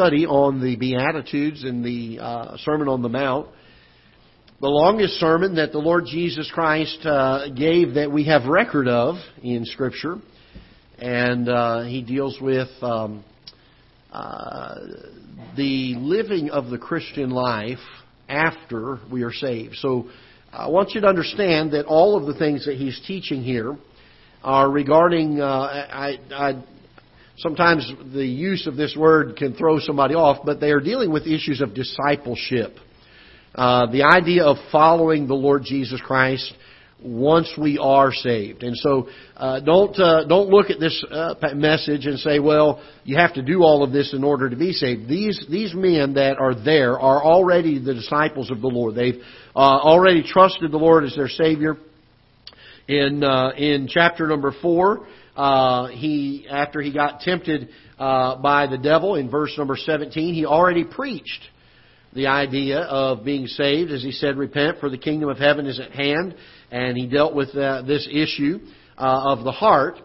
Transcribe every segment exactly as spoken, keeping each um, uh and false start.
study on the Beatitudes and the uh, Sermon on the Mount, the longest sermon that the Lord Jesus Christ uh, gave that we have record of in Scripture. And uh, he deals with um, uh, the living of the Christian life after we are saved. So I want you to understand that all of the things that he's teaching here are regarding... Uh, I, I Sometimes the use of this word can throw somebody off, but they are dealing with issues of discipleship. Uh, the idea of following the Lord Jesus Christ once we are saved. And so uh, don't uh, don't look at this uh, message and say, well, you have to do all of this in order to be saved. These these men that are there are already the disciples of the Lord. They've uh, already trusted the Lord as their Savior. In uh, in chapter number four, Uh, he, after he got tempted uh, by the devil in verse number seventeen, he already preached the idea of being saved. As he said, repent, for the kingdom of heaven is at hand. And he dealt with uh, this issue uh, of the heart.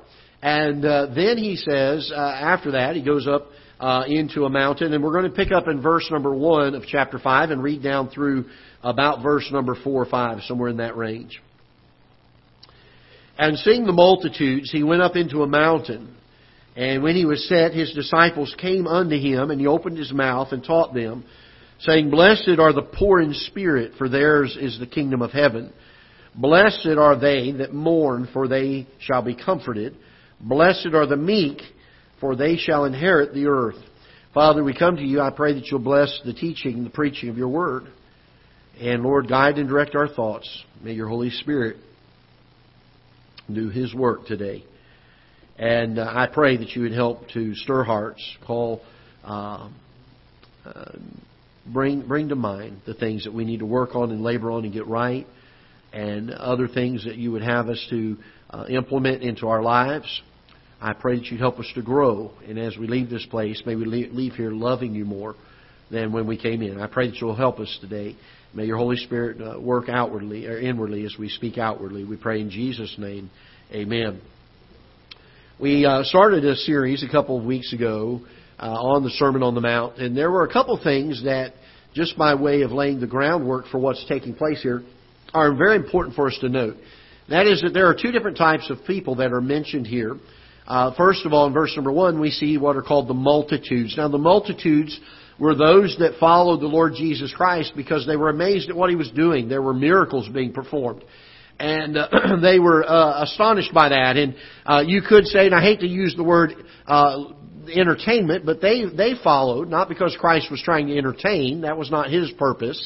And uh, then he says, uh, after that, he goes up uh, into a mountain. And we're going to pick up in verse number one of chapter five and read down through about verse number four or five, somewhere in that range. And seeing the multitudes, he went up into a mountain. And when he was set, his disciples came unto him, and he opened his mouth and taught them, saying, Blessed are the poor in spirit, for theirs is the kingdom of heaven. Blessed are they that mourn, for they shall be comforted. Blessed are the meek, for they shall inherit the earth. Father, we come to you. I pray that you'll bless the teaching and the preaching of your word. And Lord, guide and direct our thoughts. May your Holy Spirit do His work today. And uh, I pray that you would help to stir hearts, call, uh, uh, bring bring to mind the things that we need to work on and labor on and get right, and other things that you would have us to uh, implement into our lives. I pray that you'd help us to grow. And as we leave this place, may we leave here loving you more than when we came in. I pray that you'll help us today. May your Holy Spirit uh, work outwardly or inwardly as we speak outwardly. We pray in Jesus' name. Amen. We uh, started a series a couple of weeks ago uh, on the Sermon on the Mount, and there were a couple things that, just by way of laying the groundwork for what's taking place here, are very important for us to note. That is that there are two different types of people that are mentioned here. Uh, first of all, in verse number one, we see what are called the multitudes. Now, the multitudes were those that followed the Lord Jesus Christ because they were amazed at what He was doing. There were miracles being performed. And uh, they were uh, astonished by that. And uh, you could say, and I hate to use the word uh, entertainment, but they, they followed, not because Christ was trying to entertain. That was not His purpose.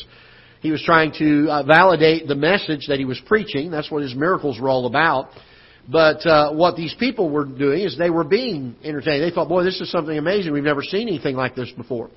He was trying to uh, validate the message that He was preaching. That's what His miracles were all about. But uh, what these people were doing is they were being entertained. They thought, boy, this is something amazing. We've never seen anything like this before.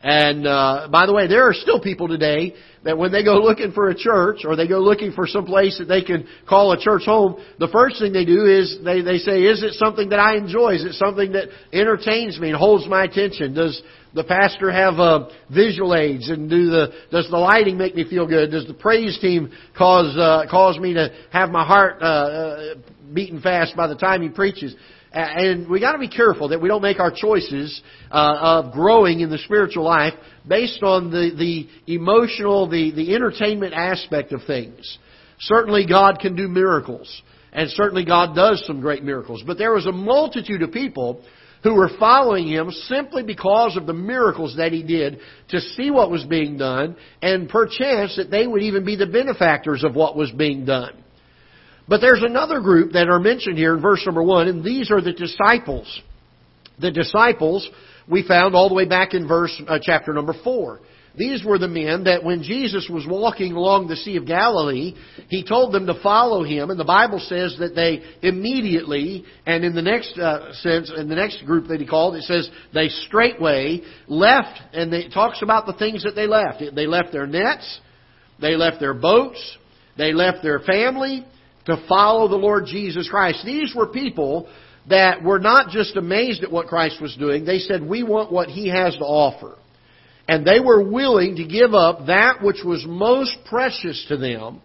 And uh, by the way, there are still people today that when they go looking for a church or they go looking for some place that they can call a church home, the first thing they do is they, they say, is it something that I enjoy? Is it something that entertains me and holds my attention? Does the pastor have uh, visual aids? And do the does the lighting make me feel good? Does the praise team cause uh, cause me to have my heart uh, beating fast by the time he preaches? And we got to be careful that we don't make our choices uh, of growing in the spiritual life based on the, the emotional, the, the entertainment aspect of things. Certainly God can do miracles, and certainly God does some great miracles. But there was a multitude of people who were following Him simply because of the miracles that He did, to see what was being done, and perchance that they would even be the benefactors of what was being done. But there's another group that are mentioned here in verse number one, and these are the disciples. The disciples we found all the way back in verse uh, chapter number four. These were the men that when Jesus was walking along the Sea of Galilee, He told them to follow Him, and the Bible says that they immediately, and in the next uh, sense, in the next group that He called, it says they straightway left, and it talks about the things that they left. They left their nets, they left their boats, they left their family, to follow the Lord Jesus Christ. These were people that were not just amazed at what Christ was doing. They said, we want what He has to offer. And they were willing to give up that which was most precious to them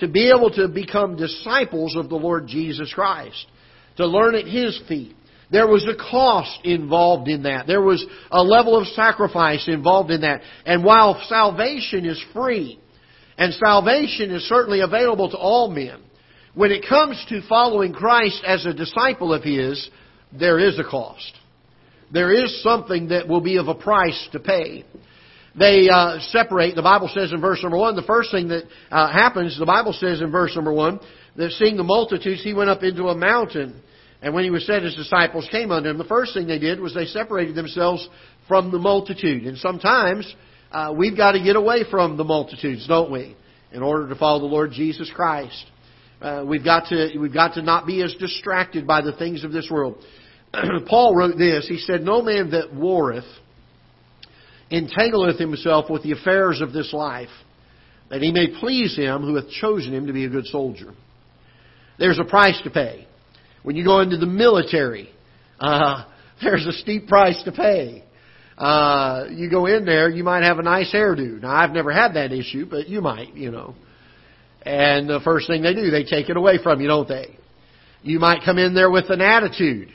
to be able to become disciples of the Lord Jesus Christ, to learn at His feet, There was a cost involved in that. There was a level of sacrifice involved in that. And while salvation is free, and salvation is certainly available to all men, when it comes to following Christ as a disciple of His, there is a cost. There is something that will be of a price to pay. They uh, separate. The Bible says in verse number one, the first thing that uh, happens, the Bible says in verse number one, that seeing the multitudes, He went up into a mountain. And when He was set, His disciples came unto Him. The first thing they did was they separated themselves from the multitude. And sometimes uh, we've got to get away from the multitudes, don't we, in order to follow the Lord Jesus Christ. Uh, we've got to we've got to not be as distracted by the things of this world. Paul wrote this. He said, "No man that warreth entangleth himself with the affairs of this life, that he may please him who hath chosen him to be a good soldier." There's a price to pay. When you go into the military, uh, there's a steep price to pay. Uh, you go in there, you might have a nice hairdo. Now, I've never had that issue, but you might, you know. And the first thing they do, they take it away from you, don't they? You might come in there with an attitude.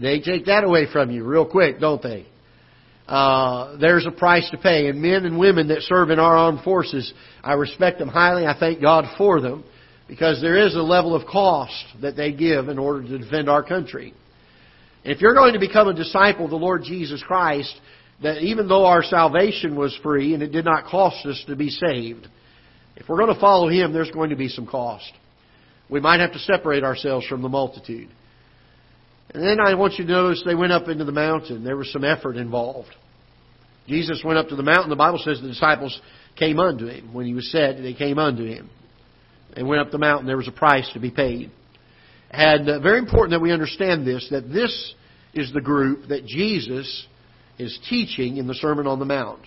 They take that away from you real quick, don't they? Uh, there's a price to pay. And men and women that serve in our armed forces, I respect them highly. I thank God for them, because there is a level of cost that they give in order to defend our country. If you're going to become a disciple of the Lord Jesus Christ, that even though our salvation was free and it did not cost us to be saved, if we're going to follow Him, there's going to be some cost. We might have to separate ourselves from the multitude. And then I want you to notice they went up into the mountain. There was some effort involved. Jesus went up to the mountain. The Bible says the disciples came unto Him. When He was set, they came unto Him. They went up the mountain. There was a price to be paid. And uh, very important that we understand this, that this is the group that Jesus is teaching in the Sermon on the Mount.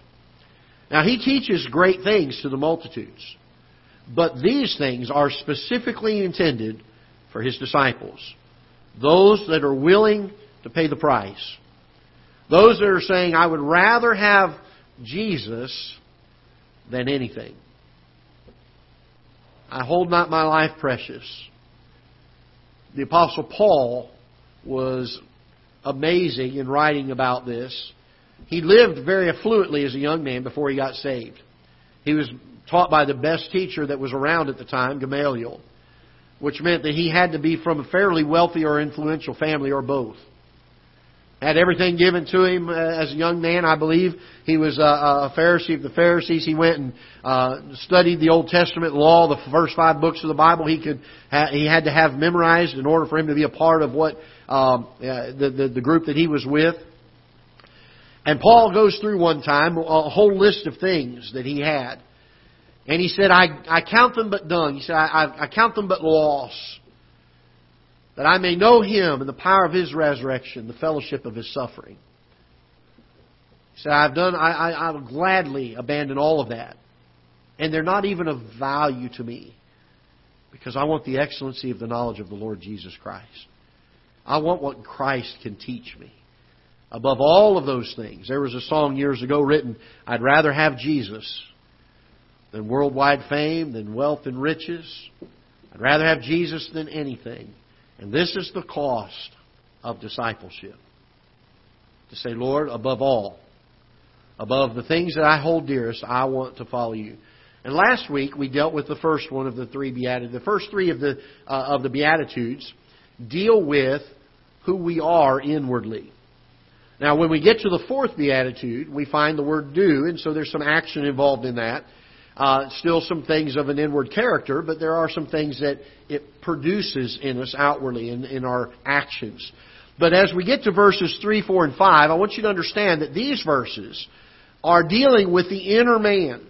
Now, He teaches great things to the multitudes, but these things are specifically intended for His disciples, those that are willing to pay the price, those that are saying, "I would rather have Jesus than anything. I hold not my life precious." The Apostle Paul was amazing in writing about this. He lived very affluently as a young man before he got saved. He was taught by the best teacher that was around at the time, Gamaliel, which meant that he had to be from a fairly wealthy or influential family or both. Had everything given to him as a young man, I believe. He was a Pharisee of the Pharisees. He went and uh, studied the Old Testament law, the first five books of the Bible. He could, he had to have memorized in order for him to be a part of what um, the, the the group that he was with. And Paul goes through one time a whole list of things that he had, and he said, "I I count them but dung." He said, "I I count them but loss, that I may know Him and the power of His resurrection, the fellowship of His suffering." He said, I've done, I, I, I will gladly abandon all of that. And they're not even of value to me, because I want the excellency of the knowledge of the Lord Jesus Christ. I want what Christ can teach me above all of those things. There was a song years ago written, "I'd rather have Jesus than worldwide fame, than wealth and riches. I'd rather have Jesus than anything." And this is the cost of discipleship. To say, "Lord, above all, above the things that I hold dearest, I want to follow You." And last week we dealt with the first one of the three Beatitudes. The first three of the uh, of the Beatitudes deal with who we are inwardly. Now, when we get to the fourth Beatitude, we find the word "do," and so there's some action involved in that. Uh, still some things of an inward character, but there are some things that it produces in us outwardly in, in our actions. But as we get to verses three, four, and five, I want you to understand that these verses are dealing with the inner man.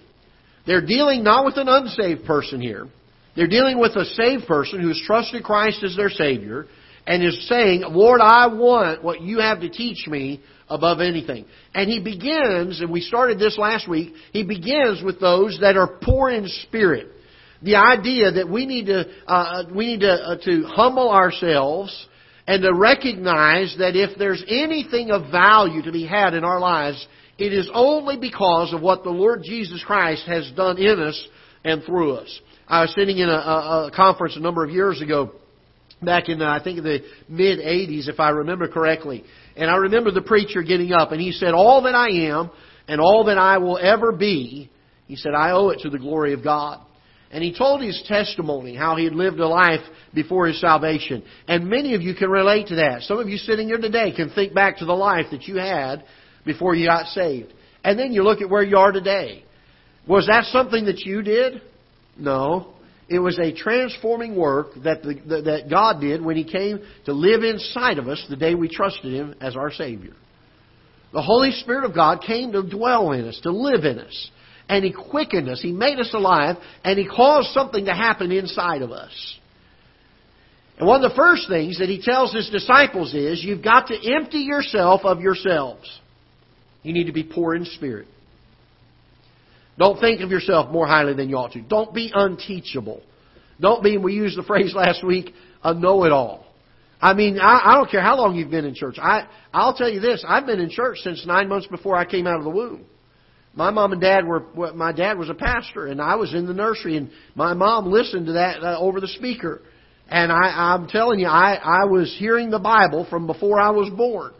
They're dealing not with an unsaved person here. They're dealing with a saved person who's trusted Christ as their Savior and is saying, "Lord, I want what You have to teach me above anything." And he begins, and we started this last week, he begins with those that are poor in spirit. The idea that we need to uh, we need to, uh, to humble ourselves and to recognize that if there's anything of value to be had in our lives, it is only because of what the Lord Jesus Christ has done in us and through us. I was sitting in a, a, a conference a number of years ago back in, the, I think, the mid eighties, if I remember correctly. And I remember the preacher getting up, and he said, all that I am and all that I will ever be, he said, I owe it to the glory of God. And he told his testimony, how he had lived a life before his salvation. And many of you can relate to that. Some of you sitting here today can think back to the life that you had before you got saved. And then you look at where you are today. Was that something that you did? No. It was a transforming work that the, that God did when He came to live inside of us the day we trusted Him as our Savior. The Holy Spirit of God came to dwell in us, to live in us. And He quickened us. He made us alive. And He caused something to happen inside of us. And one of the first things that He tells His disciples is, you've got to empty yourself of yourselves. You need to be poor in spirit. Don't think of yourself more highly than you ought to. Don't be unteachable. Don't be, we used the phrase last week, a know-it-all. I mean, I, I don't care how long you've been in church. I, I'll tell you this, I've been in church since nine months before I came out of the womb. My mom and dad were, my dad was a pastor, and I was in the nursery, and my mom listened to that uh, over the speaker. And I, I'm telling you, I, I was hearing the Bible from before I was born.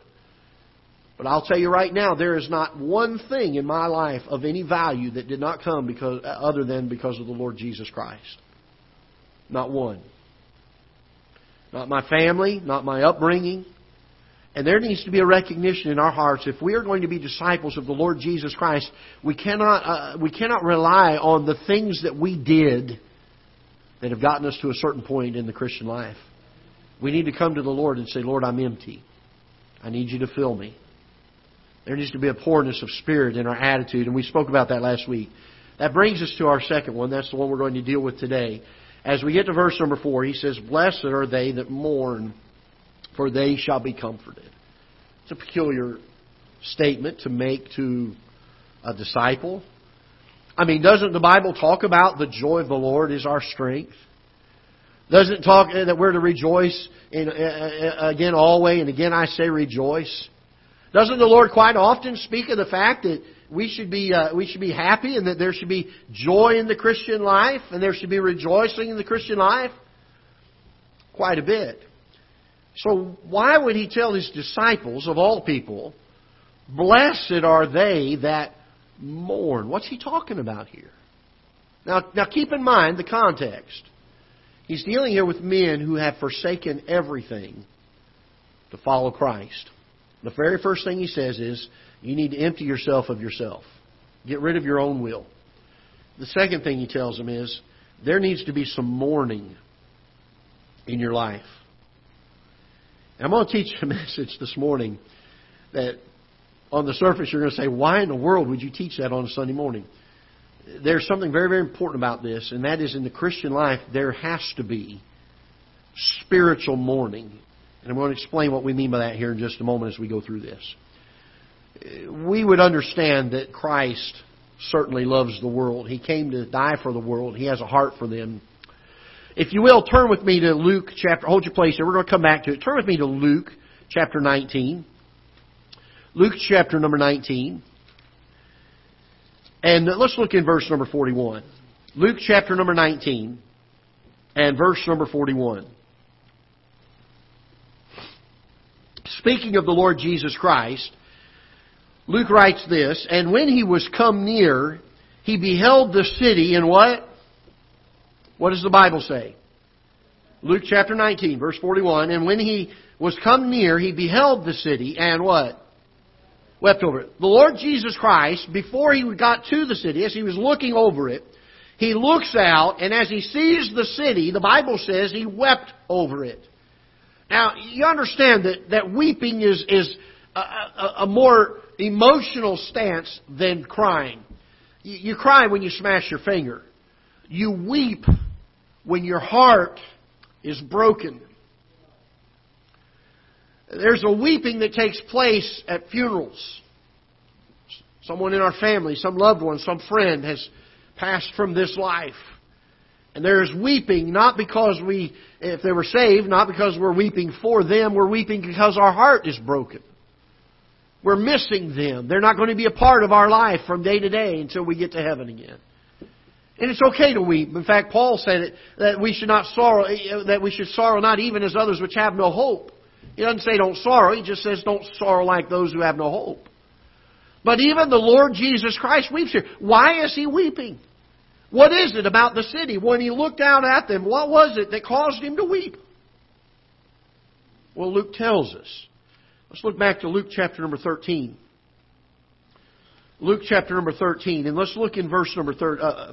But I'll tell you right now, there is not one thing in my life of any value that did not come because, other than because of the Lord Jesus Christ. Not one. Not my family, not my upbringing. And there needs to be a recognition in our hearts. If we are going to be disciples of the Lord Jesus Christ, we cannot, uh, we cannot rely on the things that we did that have gotten us to a certain point in the Christian life. We need to come to the Lord and say, Lord, I'm empty. I need you to fill me. There needs to be a poorness of spirit in our attitude, and we spoke about that last week. That brings us to our second one. That's the one we're going to deal with today. As we get to verse number four, he says, blessed are they that mourn, for they shall be comforted. It's a peculiar statement to make to a disciple. I mean, doesn't the Bible talk about the joy of the Lord is our strength? Doesn't it talk that we're to rejoice in, again always, and again I say rejoice? Doesn't the Lord quite often speak of the fact that we should be uh, we should be happy and that there should be joy in the Christian life and there should be rejoicing in the Christian life? Quite a bit. So why would He tell His disciples, of all people, blessed are they that mourn? What's He talking about here? Now, now keep in mind the context. He's dealing here with men who have forsaken everything to follow Christ. The very first thing he says is, you need to empty yourself of yourself. Get rid of your own will. The second thing he tells them is, there needs to be some mourning in your life. And I'm going to teach a message this morning that on the surface you're going to say, why in the world would you teach that on a Sunday morning? There's something very, very important about this, and that is in the Christian life, there has to be spiritual mourning. And I'm going to explain what we mean by that here in just a moment as we go through this. We would understand that Christ certainly loves the world. He came to die for the world. He has a heart for them. If you will, turn with me to Luke chapter... Hold your place there. We're going to come back to it. Turn with me to Luke chapter nineteen. Luke chapter number nineteen. And let's look in verse number forty-one. Luke chapter number nineteen and verse number forty-one. Speaking of the Lord Jesus Christ, Luke writes this, and when he was come near, he beheld the city and what? What does the Bible say? Luke chapter nineteen, verse forty-one, and when he was come near, he beheld the city and what? Wept over it. The Lord Jesus Christ, before he got to the city, as he was looking over it, he looks out, and as he sees the city, the Bible says he wept over it. Now, you understand that, that weeping is, is a, a, a more emotional stance than crying. You, you cry when you smash your finger. You weep when your heart is broken. There's a weeping that takes place at funerals. Someone in our family, some loved one, some friend has passed from this life. And there's weeping, not because we, if they were saved, not because we're weeping for them. We're weeping because our heart is broken. We're missing them. They're not going to be a part of our life from day to day until we get to heaven again. And it's okay to weep. In fact, Paul said it, that we should not sorrow, that we should sorrow not even as others which have no hope. He doesn't say don't sorrow. He just says don't sorrow like those who have no hope. But even the Lord Jesus Christ weeps here. Why is He weeping? What is it about the city? When He looked out at them, what was it that caused Him to weep? Well, Luke tells us. Let's look back to Luke chapter number thirteen. Luke chapter number thirteen, and let's look in verse number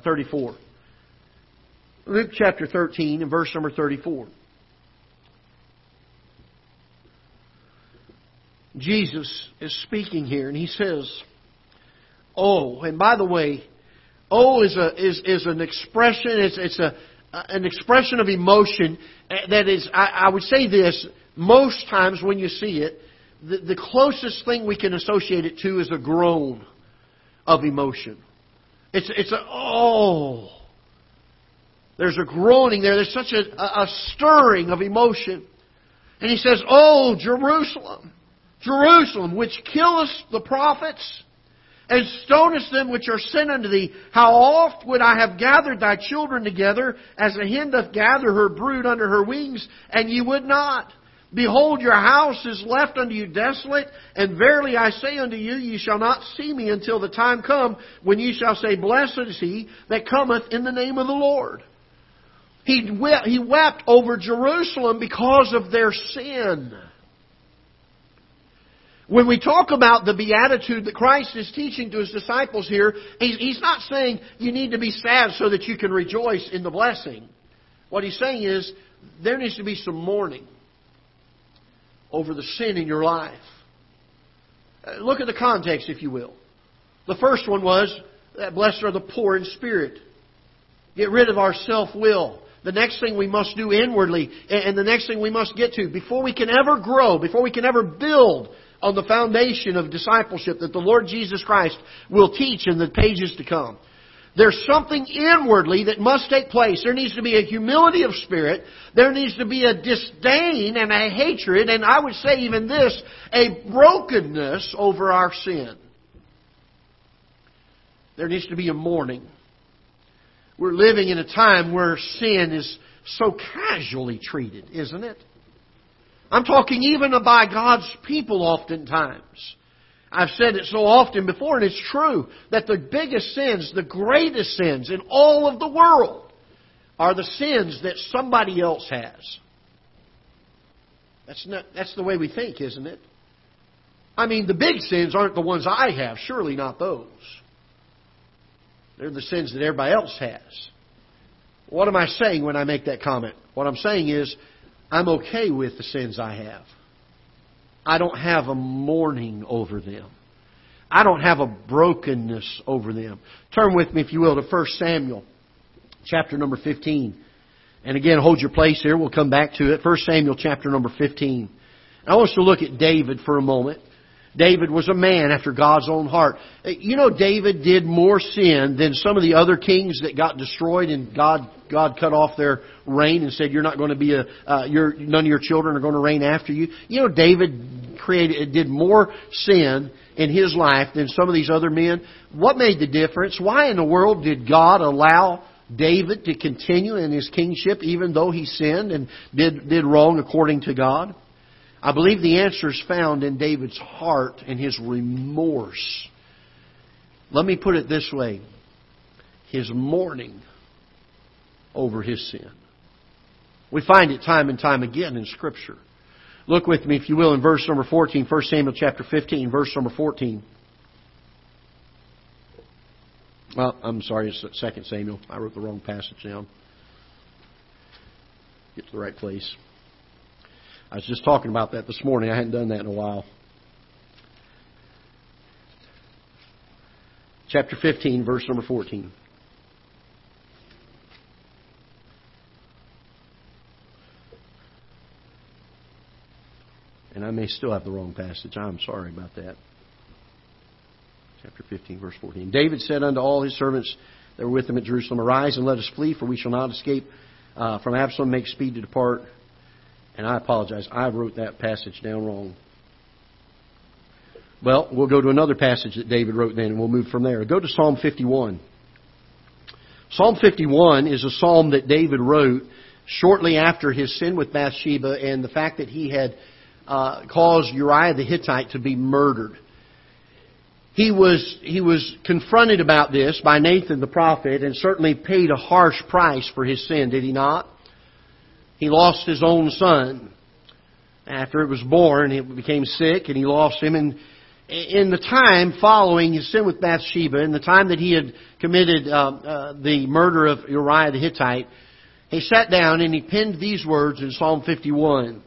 thirty-four. Luke chapter thirteen and verse number thirty-four. Jesus is speaking here, and He says, "Oh," and by the way, "oh" is a is is an expression. It's it's a an expression of emotion that is. I, I would say this most times when you see it, the, the closest thing we can associate it to is a groan of emotion. It's it's a oh. There's a groaning there. There's such a a stirring of emotion, and He says, "Oh, Jerusalem." Jerusalem, which killest the prophets, and stonest them which are sent unto thee, how oft would I have gathered thy children together, as a hen doth gather her brood under her wings, and ye would not. Behold, your house is left unto you desolate, and verily I say unto you, ye shall not see me until the time come, when ye shall say, Blessed is he that cometh in the name of the Lord. He wept, he wept over Jerusalem because of their sin. When we talk about the beatitude that Christ is teaching to His disciples here, He's not saying you need to be sad so that you can rejoice in the blessing. What He's saying is there needs to be some mourning over the sin in your life. Look at the context, if you will. The first one was, blessed are the poor in spirit. Get rid of our self-will. The next thing we must do inwardly, and the next thing we must get to, before we can ever grow, before we can ever build on the foundation of discipleship that the Lord Jesus Christ will teach in the pages to come. There's something inwardly that must take place. There needs to be a humility of spirit. There needs to be a disdain and a hatred, and I would say even this, a brokenness over our sin. There needs to be a mourning. We're living in a time where sin is so casually treated, isn't it? I'm talking even by God's people oftentimes. I've said it so often before, and it's true, that the biggest sins, the greatest sins in all of the world are the sins that somebody else has. That's not, that's the way we think, isn't it? I mean, the big sins aren't the ones I have, surely not those. They're the sins that everybody else has. What am I saying when I make that comment? What I'm saying is, I'm okay with the sins I have. I don't have a mourning over them. I don't have a brokenness over them. Turn with me, if you will, to First Samuel, chapter number fifteen. And again, hold your place here. We'll come back to it. First Samuel, chapter number fifteen. I want us to look at David for a moment. David was a man after God's own heart. You know, David did more sin than some of the other kings that got destroyed, and God God cut off their reign and said, "You're not going to be a uh, your none of your children are going to reign after you." You know, David created did more sin in his life than some of these other men. What made the difference? Why in the world did God allow David to continue in his kingship, even though he sinned and did did wrong according to God? I believe the answer is found in David's heart and his remorse. Let me put it this way. His mourning over his sin. We find it time and time again in Scripture. Look with me, if you will, in verse number fourteen, First Samuel chapter fifteen, verse number fourteen. Well, I'm sorry, it's Second Samuel. I wrote the wrong passage down. Get to the right place. I was just talking about that this morning. I hadn't done that in a while. Chapter fifteen, verse number fourteen. And I may still have the wrong passage. I'm sorry about that. Chapter fifteen, verse fourteen. David said unto all his servants that were with him at Jerusalem, Arise and let us flee, for we shall not escape uh, from Absalom. Make speed to depart. And I apologize, I wrote that passage down wrong. Well, we'll go to another passage that David wrote then, and we'll move from there. Go to Psalm fifty-one. Psalm fifty-one is a psalm that David wrote shortly after his sin with Bathsheba and the fact that he had uh, caused Uriah the Hittite to be murdered. He was he was confronted about this by Nathan the prophet and certainly paid a harsh price for his sin, did he not? He lost his own son. After it was born, it became sick and he lost him. And in the time following his sin with Bathsheba, in the time that he had committed uh, uh, the murder of Uriah the Hittite, he sat down and he penned these words in Psalm fifty-one.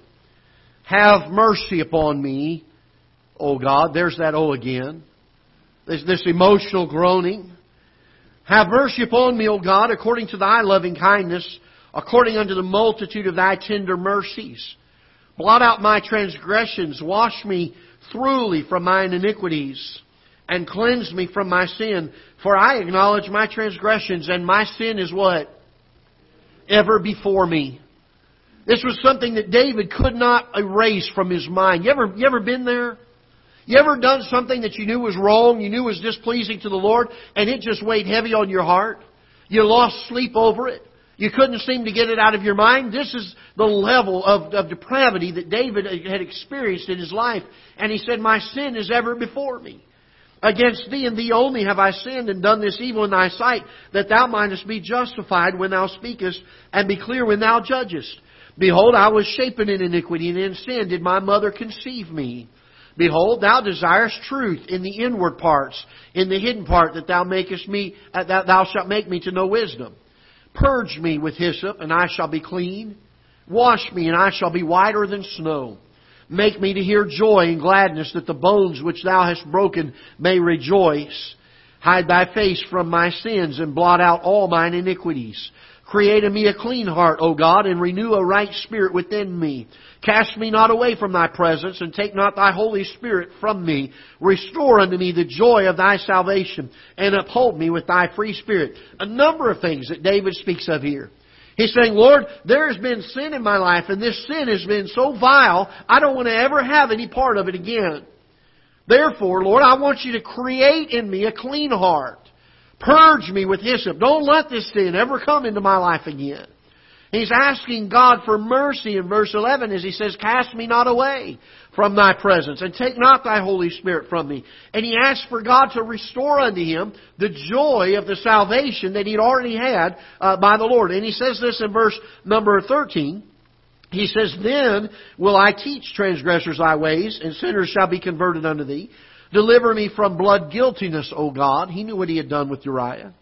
Have mercy upon me, O God. There's that O again. This, this emotional groaning. Have mercy upon me, O God, according to thy loving kindness, according unto the multitude of thy tender mercies. Blot out my transgressions, wash me thoroughly from mine iniquities, and cleanse me from my sin. For I acknowledge my transgressions, and my sin is what? Ever before me. This was something that David could not erase from his mind. You ever, you ever been there? You ever done something that you knew was wrong, you knew was displeasing to the Lord, and it just weighed heavy on your heart? You lost sleep over it. You couldn't seem to get it out of your mind. This is the level of, of depravity that David had experienced in his life. And he said, my sin is ever before me. Against thee and thee only have I sinned and done this evil in thy sight, that thou mightest be justified when thou speakest, and be clear when thou judgest. Behold, I was shapen in iniquity, and in sin did my mother conceive me. Behold, thou desirest truth in the inward parts, in the hidden part, that thou makest me, that thou shalt make me to know wisdom. Purge me with hyssop, and I shall be clean. Wash me, and I shall be whiter than snow. Make me to hear joy and gladness, that the bones which thou hast broken may rejoice. Hide thy face from my sins, and blot out all mine iniquities. Create in me a clean heart, O God, and renew a right spirit within me. Cast me not away from thy presence, and take not thy Holy Spirit from me. Restore unto me the joy of thy salvation, and uphold me with thy free spirit. A number of things that David speaks of here. He's saying, Lord, there has been sin in my life, and this sin has been so vile, I don't want to ever have any part of it again. Therefore, Lord, I want you to create in me a clean heart. Purge me with hyssop. Don't let this sin ever come into my life again. He's asking God for mercy in verse eleven as he says, cast me not away from thy presence, and take not thy Holy Spirit from me. And he asks for God to restore unto him the joy of the salvation that he'd already had uh, by the Lord. And he says this in verse number thirteen. He says, then will I teach transgressors thy ways, and sinners shall be converted unto thee. Deliver me from blood guiltiness, O God. He knew what he had done with Uriah.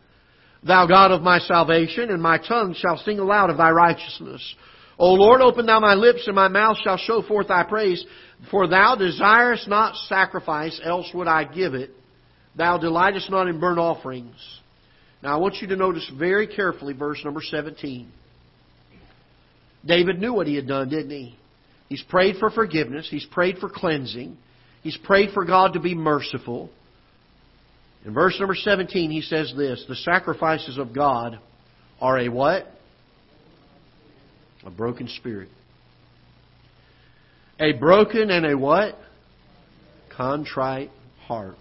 Thou God of my salvation, and my tongue shall sing aloud of thy righteousness. O Lord, open thou my lips, and my mouth shall show forth thy praise. For thou desirest not sacrifice, else would I give it. Thou delightest not in burnt offerings. Now I want you to notice very carefully verse number seventeen. David knew what he had done, didn't he? He's prayed for forgiveness. He's prayed for cleansing. He's prayed for God to be merciful. In verse number seventeen, he says this, the sacrifices of God are a what? A broken spirit. A broken and a what? Contrite heart.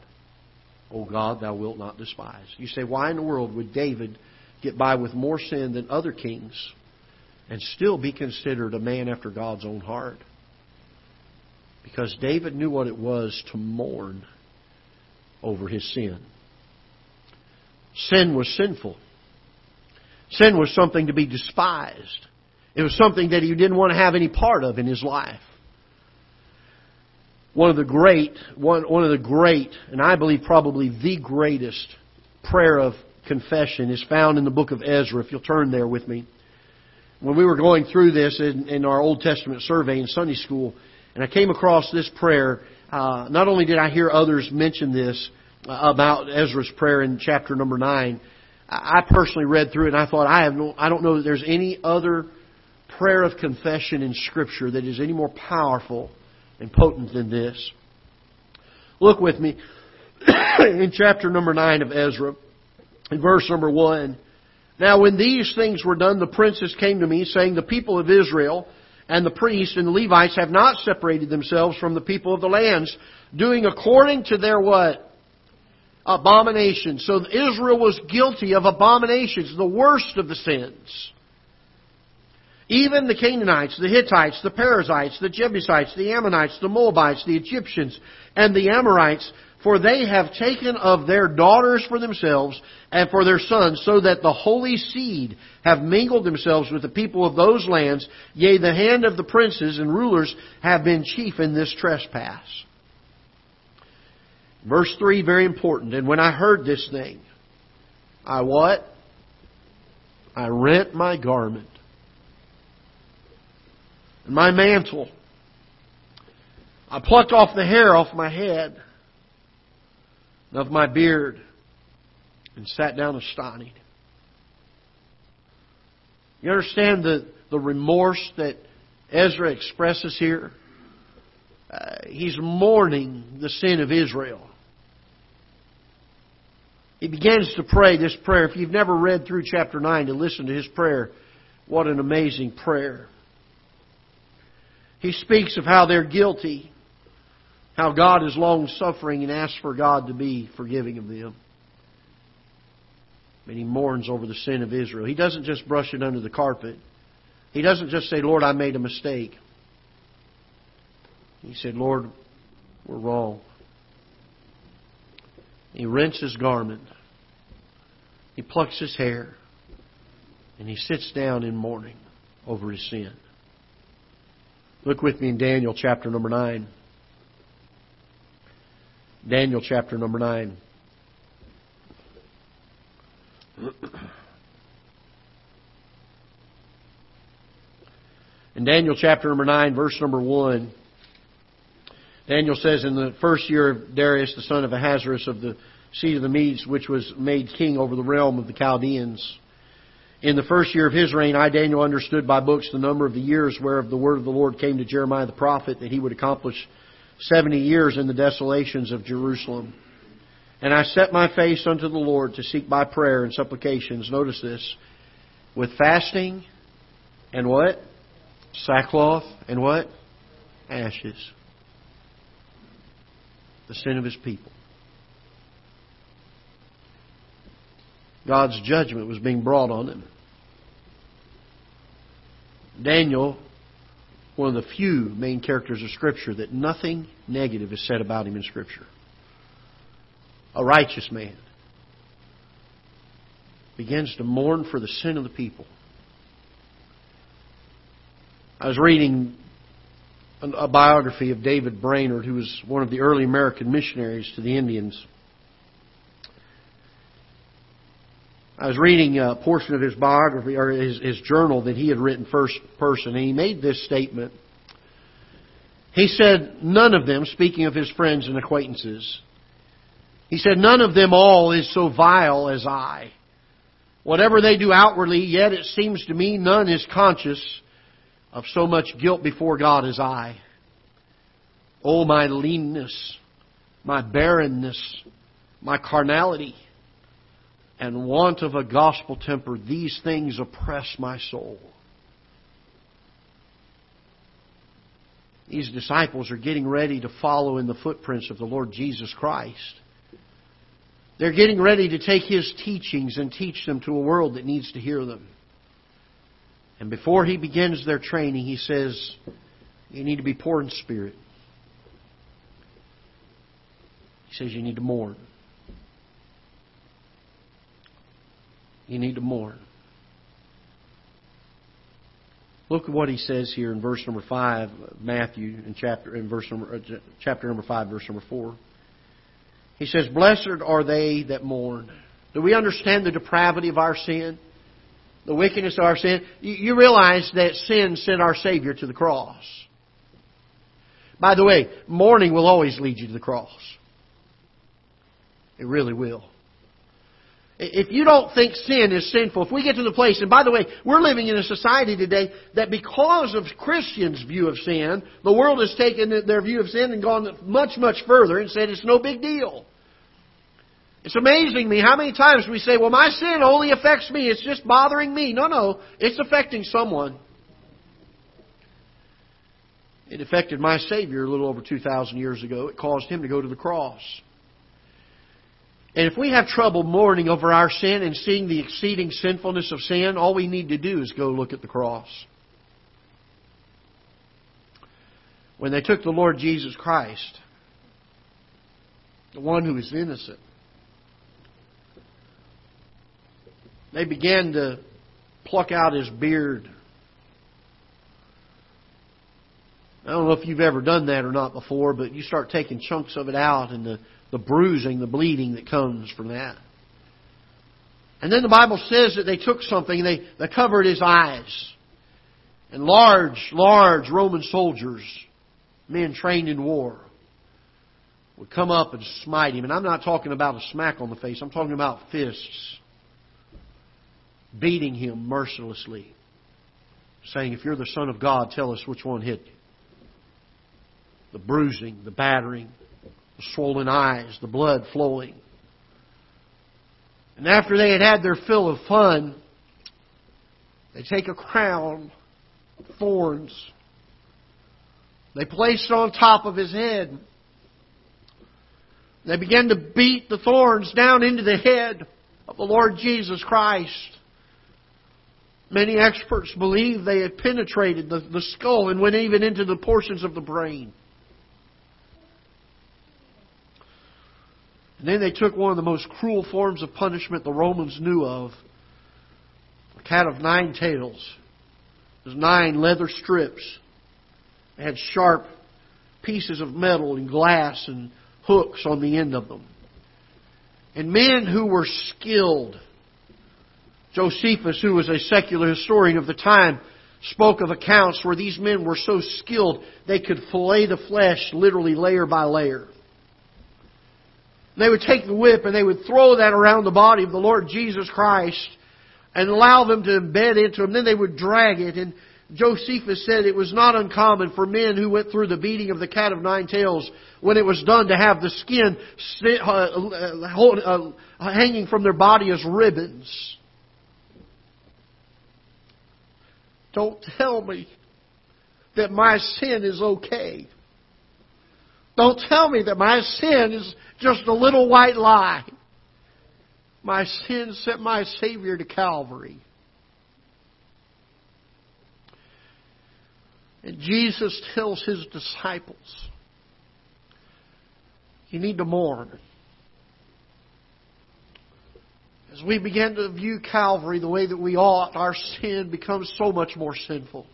O God, thou wilt not despise. You say, why in the world would David get by with more sin than other kings and still be considered a man after God's own heart? Because David knew what it was to mourn over his sin. Sin was sinful. Sin was something to be despised. It was something that he didn't want to have any part of in his life. One of the great, one, one of the great, and I believe probably the greatest prayer of confession is found in the book of Ezra. If you'll turn there with me. When we were going through this in, in our Old Testament survey in Sunday school, and I came across this prayer. Uh, not only did I hear others mention this uh, about Ezra's prayer in chapter number nine, I personally read through it and I thought, I have no, I don't know that there's any other prayer of confession in Scripture that is any more powerful and potent than this. Look with me in chapter number nine of Ezra, in verse number one. Now when these things were done, the princes came to me, saying, the people of Israel and the priests and the Levites have not separated themselves from the people of the lands, doing according to their what? abominations. So Israel was guilty of abominations, the worst of the sins. Even the Canaanites, the Hittites, the Perizzites, the Jebusites, the Ammonites, the Moabites, the Egyptians, and the Amorites, for they have taken of their daughters for themselves and for their sons, so that the holy seed have mingled themselves with the people of those lands. Yea, the hand of the princes and rulers have been chief in this trespass. Verse three, very important. And when I heard this thing, I what? I rent my garment and my mantle. I plucked off the hair off my head and of my beard, and sat down astonished. You understand the, the remorse that Ezra expresses here? Uh, he's mourning the sin of Israel. He begins to pray this prayer. If you've never read through chapter nine to listen to his prayer, what an amazing prayer. He speaks of how they're guilty, how God is long-suffering, and asks for God to be forgiving of them. And he mourns over the sin of Israel. He doesn't just brush it under the carpet. He doesn't just say, Lord, I made a mistake. He said, Lord, we're wrong. He rents his garment. He plucks his hair. And he sits down in mourning over his sin. Look with me in Daniel chapter number nine. Daniel chapter number nine. In Daniel chapter number nine, verse number one, Daniel says, in the first year of Darius, the son of Ahasuerus, of the seed of the Medes, which was made king over the realm of the Chaldeans, in the first year of his reign, I, Daniel, understood by books the number of the years whereof the word of the Lord came to Jeremiah the prophet, that he would accomplish seventy years in the desolations of Jerusalem. And I set my face unto the Lord to seek by prayer and supplications, notice this, with fasting and what? Sackcloth and what? Ashes. The sin of His people. God's judgment was being brought on them. Daniel, one of the few main characters of Scripture that nothing negative is said about him in Scripture. A righteous man begins to mourn for the sin of the people. I was reading a biography of David Brainerd, who was one of the early American missionaries to the Indians. I was reading a portion of his biography, or his, his journal that he had written first person, and he made this statement. He said, none of them, speaking of his friends and acquaintances, he said, none of them all is so vile as I. Whatever they do outwardly, yet it seems to me none is conscious of so much guilt before God as I. Oh, my leanness, my barrenness, my carnality, and want of a gospel temper, these things oppress my soul. These disciples are getting ready to follow in the footprints of the Lord Jesus Christ. They're getting ready to take His teachings and teach them to a world that needs to hear them. And before He begins their training, He says, you need to be poor in spirit. He says you need to mourn. You need to mourn. Look at what he says here in verse number five, Matthew, in chapter in verse number chapter number five, verse number four. He says, "Blessed are they that mourn." Do we understand the depravity of our sin, the wickedness of our sin? You realize that sin sent our Savior to the cross. By the way, mourning will always lead you to the cross. It really will. If you don't think sin is sinful, if we get to the place, and by the way, we're living in a society today that because of Christians' view of sin, the world has taken their view of sin and gone much, much further and said it's no big deal. It's amazing me how many times we say, well, my sin only affects me, it's just bothering me. No, no, it's affecting someone. It affected my Savior a little over two thousand years ago. It caused Him to go to the cross. And if we have trouble mourning over our sin and seeing the exceeding sinfulness of sin, all we need to do is go look at the cross. When they took the Lord Jesus Christ, the one who is innocent, they began to pluck out his beard. I don't know if you've ever done that or not before, but you start taking chunks of it out and the, the bruising, the bleeding that comes from that. And then the Bible says that they took something and they, they covered his eyes. And large, large Roman soldiers, men trained in war, would come up and smite him. And I'm not talking about a smack on the face. I'm talking about fists. Beating him mercilessly. Saying, if you're the Son of God, tell us which one hit you. The bruising, the battering, the swollen eyes, the blood flowing. And after they had had their fill of fun, they take a crown of thorns. They place it on top of his head. They began to beat the thorns down into the head of the Lord Jesus Christ. Many experts believe they had penetrated the, the skull and went even into the portions of the brain. And then they took one of the most cruel forms of punishment the Romans knew of. A cat of nine tails. There's nine leather strips. They had sharp pieces of metal and glass and hooks on the end of them. And men who were skilled. Josephus, who was a secular historian of the time, spoke of accounts where these men were so skilled they could fillet the flesh literally layer by layer. They would take the whip and they would throw that around the body of the Lord Jesus Christ and allow them to embed into him. Then they would drag it. And Josephus said it was not uncommon for men who went through the beating of the cat of nine tails, when it was done, to have the skin hanging from their body as ribbons. Don't tell me that my sin is okay. Don't tell me that my sin is just a little white lie. My sin sent my Savior to Calvary. And Jesus tells His disciples, you need to mourn. As we begin to view Calvary the way that we ought, our sin becomes so much more sinful.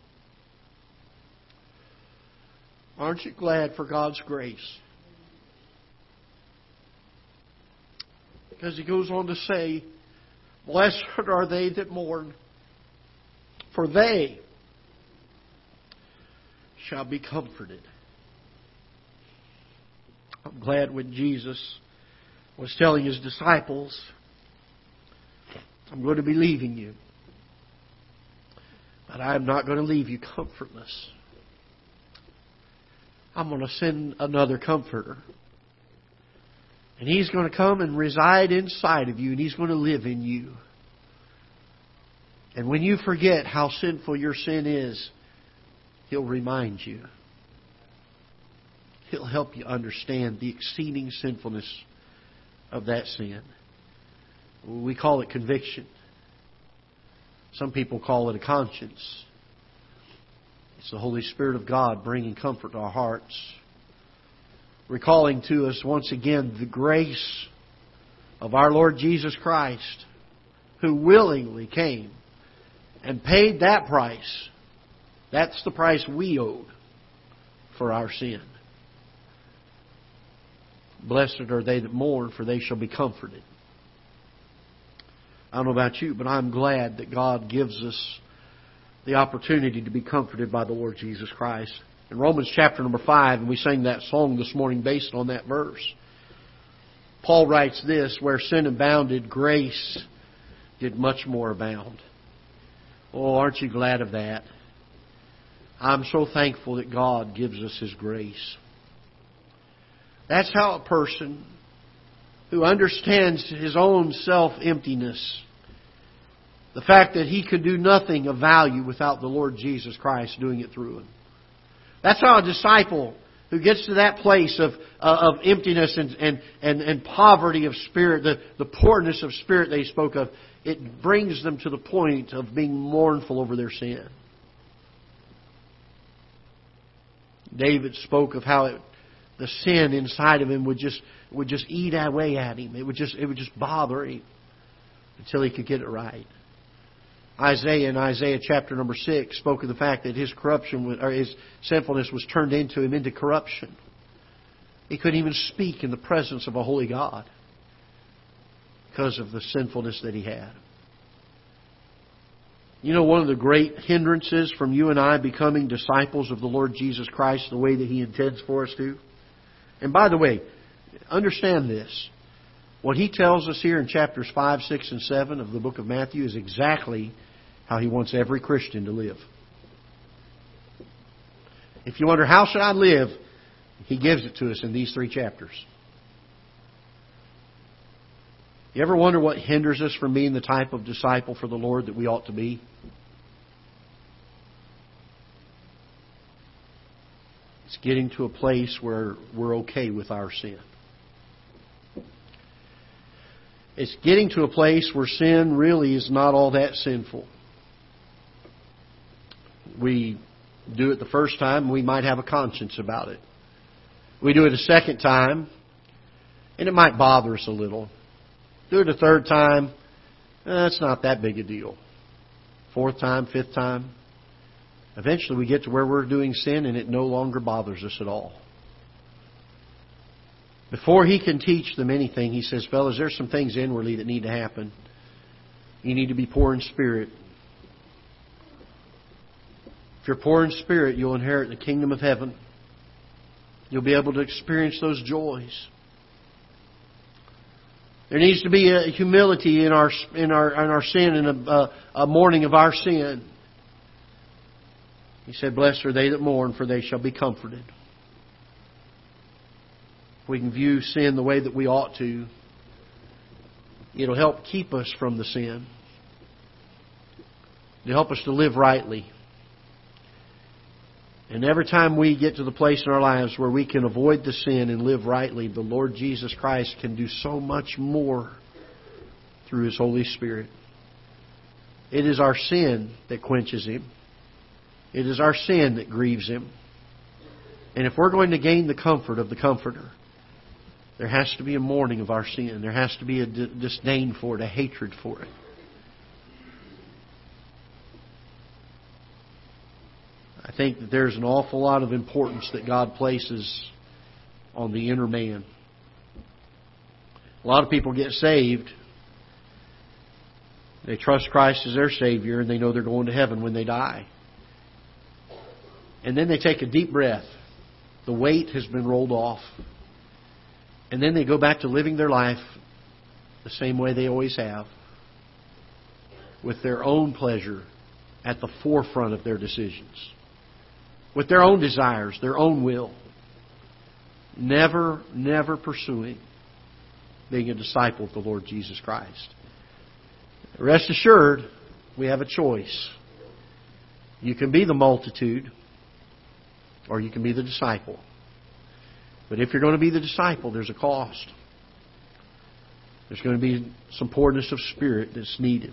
Aren't you glad for God's grace? Because He goes on to say, blessed are they that mourn, for they shall be comforted. I'm glad when Jesus was telling His disciples, I'm going to be leaving you, but I'm not going to leave you comfortless. I'm going to send another comforter. And He's going to come and reside inside of you, and He's going to live in you. And when you forget how sinful your sin is, He'll remind you. He'll help you understand the exceeding sinfulness of that sin. We call it conviction. Some people call it a conscience. It's the Holy Spirit of God bringing comfort to our hearts. Recalling to us once again the grace of our Lord Jesus Christ, who willingly came and paid that price. That's the price we owed for our sin. Blessed are they that mourn, for they shall be comforted. I don't know about you, but I'm glad that God gives us the opportunity to be comforted by the Lord Jesus Christ. In Romans chapter number five, and we sang that song this morning based on that verse, Paul writes this, where sin abounded, grace did much more abound. Oh, aren't you glad of that? I'm so thankful that God gives us His grace. That's how a person who understands his own self-emptiness, the fact that he could do nothing of value without the Lord Jesus Christ doing it through him. That's how a disciple who gets to that place of uh, of emptiness and, and, and, and poverty of spirit, the, the poorness of spirit they spoke of, it brings them to the point of being mournful over their sin. David spoke of how it, the sin inside of him would just would just eat away at him. It would just it would just bother him until he could get it right. Isaiah in Isaiah chapter number six spoke of the fact that his corruption was, or his sinfulness was turned into him into corruption. He couldn't even speak in the presence of a holy God because of the sinfulness that he had. You know, one of the great hindrances from you and I becoming disciples of the Lord Jesus Christ the way that He intends for us to? And by the way, understand this. What He tells us here in chapters five, six, and seven of the book of Matthew is exactly how He wants every Christian to live. If you wonder, how should I live? He gives it to us in these three chapters. You ever wonder what hinders us from being the type of disciple for the Lord that we ought to be? It's getting to a place where we're okay with our sin. It's getting to a place where sin really is not all that sinful. We do it the first time, we might have a conscience about it. We do it a second time, and it might bother us a little. Do it a third time, that's not that big a deal. Fourth time, fifth time. Eventually we get to where we're doing sin and it no longer bothers us at all. Before He can teach them anything, He says, fellas, there's some things inwardly that need to happen. You need to be poor in spirit. If you're poor in spirit, you'll inherit the kingdom of heaven. You'll be able to experience those joys. There needs to be a humility in our in our, in our sin and a, a mourning of our sin. He said, blessed are they that mourn, for they shall be comforted. If we can view sin the way that we ought to, it'll help keep us from the sin. It'll help us to live rightly. And every time we get to the place in our lives where we can avoid the sin and live rightly, the Lord Jesus Christ can do so much more through His Holy Spirit. It is our sin that quenches Him. It is our sin that grieves Him. And if we're going to gain the comfort of the Comforter, there has to be a mourning of our sin. There has to be a disdain for it, a hatred for it. I think that there's an awful lot of importance that God places on the inner man. A lot of people get saved. They trust Christ as their Savior, and they know they're going to heaven when they die. And then they take a deep breath. The weight has been rolled off. And then they go back to living their life the same way they always have, with their own pleasure at the forefront of their decisions, with their own desires, their own will. Never, never pursuing being a disciple of the Lord Jesus Christ. Rest assured, we have a choice. You can be the multitude, or you can be the disciple. But if you're going to be the disciple, there's a cost. There's going to be some poorness of spirit that's needed.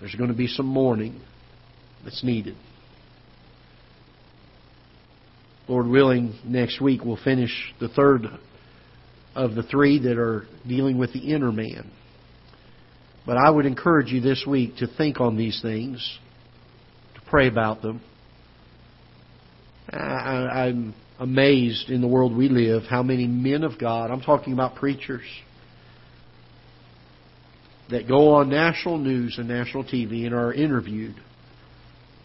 There's going to be some mourning that's needed. Lord willing, next week we'll finish the third of the three that are dealing with the inner man. But I would encourage you this week to think on these things, to pray about them. I, I'm amazed in the world we live how many men of God, I'm talking about preachers, that go on national news and national T V and are interviewed,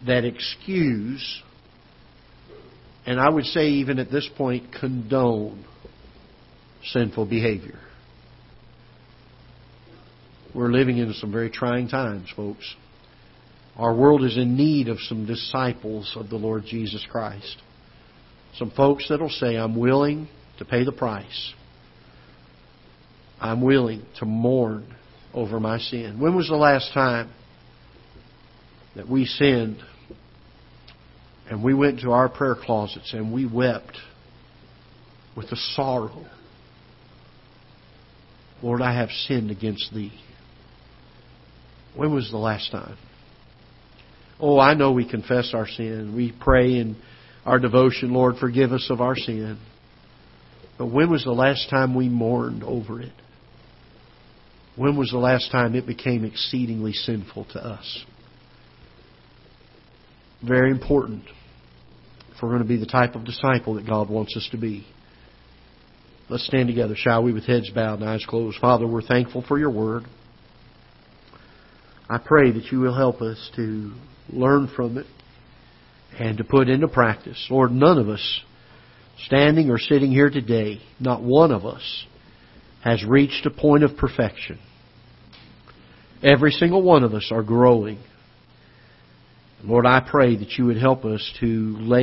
that excuse, and I would say even at this point, condone sinful behavior. We're living in some very trying times, folks. Our world is in need of some disciples of the Lord Jesus Christ. Some folks that will say, I'm willing to pay the price. I'm willing to mourn over my sin. When was the last time that we sinned And we went to our prayer closets and we wept with the sorrow. Lord, I have sinned against Thee. When was the last time? Oh, I know we confess our sin. We pray in our devotion, Lord, forgive us of our sin. But when was the last time we mourned over it? When was the last time it became exceedingly sinful to us? Very important if we're going to be the type of disciple that God wants us to be. Let's stand together, shall we, with heads bowed and eyes closed. Father, we're thankful for Your Word. I pray that You will help us to learn from it and to put into practice. Lord, none of us, standing or sitting here today, not one of us, has reached a point of perfection. Every single one of us are growing. Lord, I pray that You would help us to lay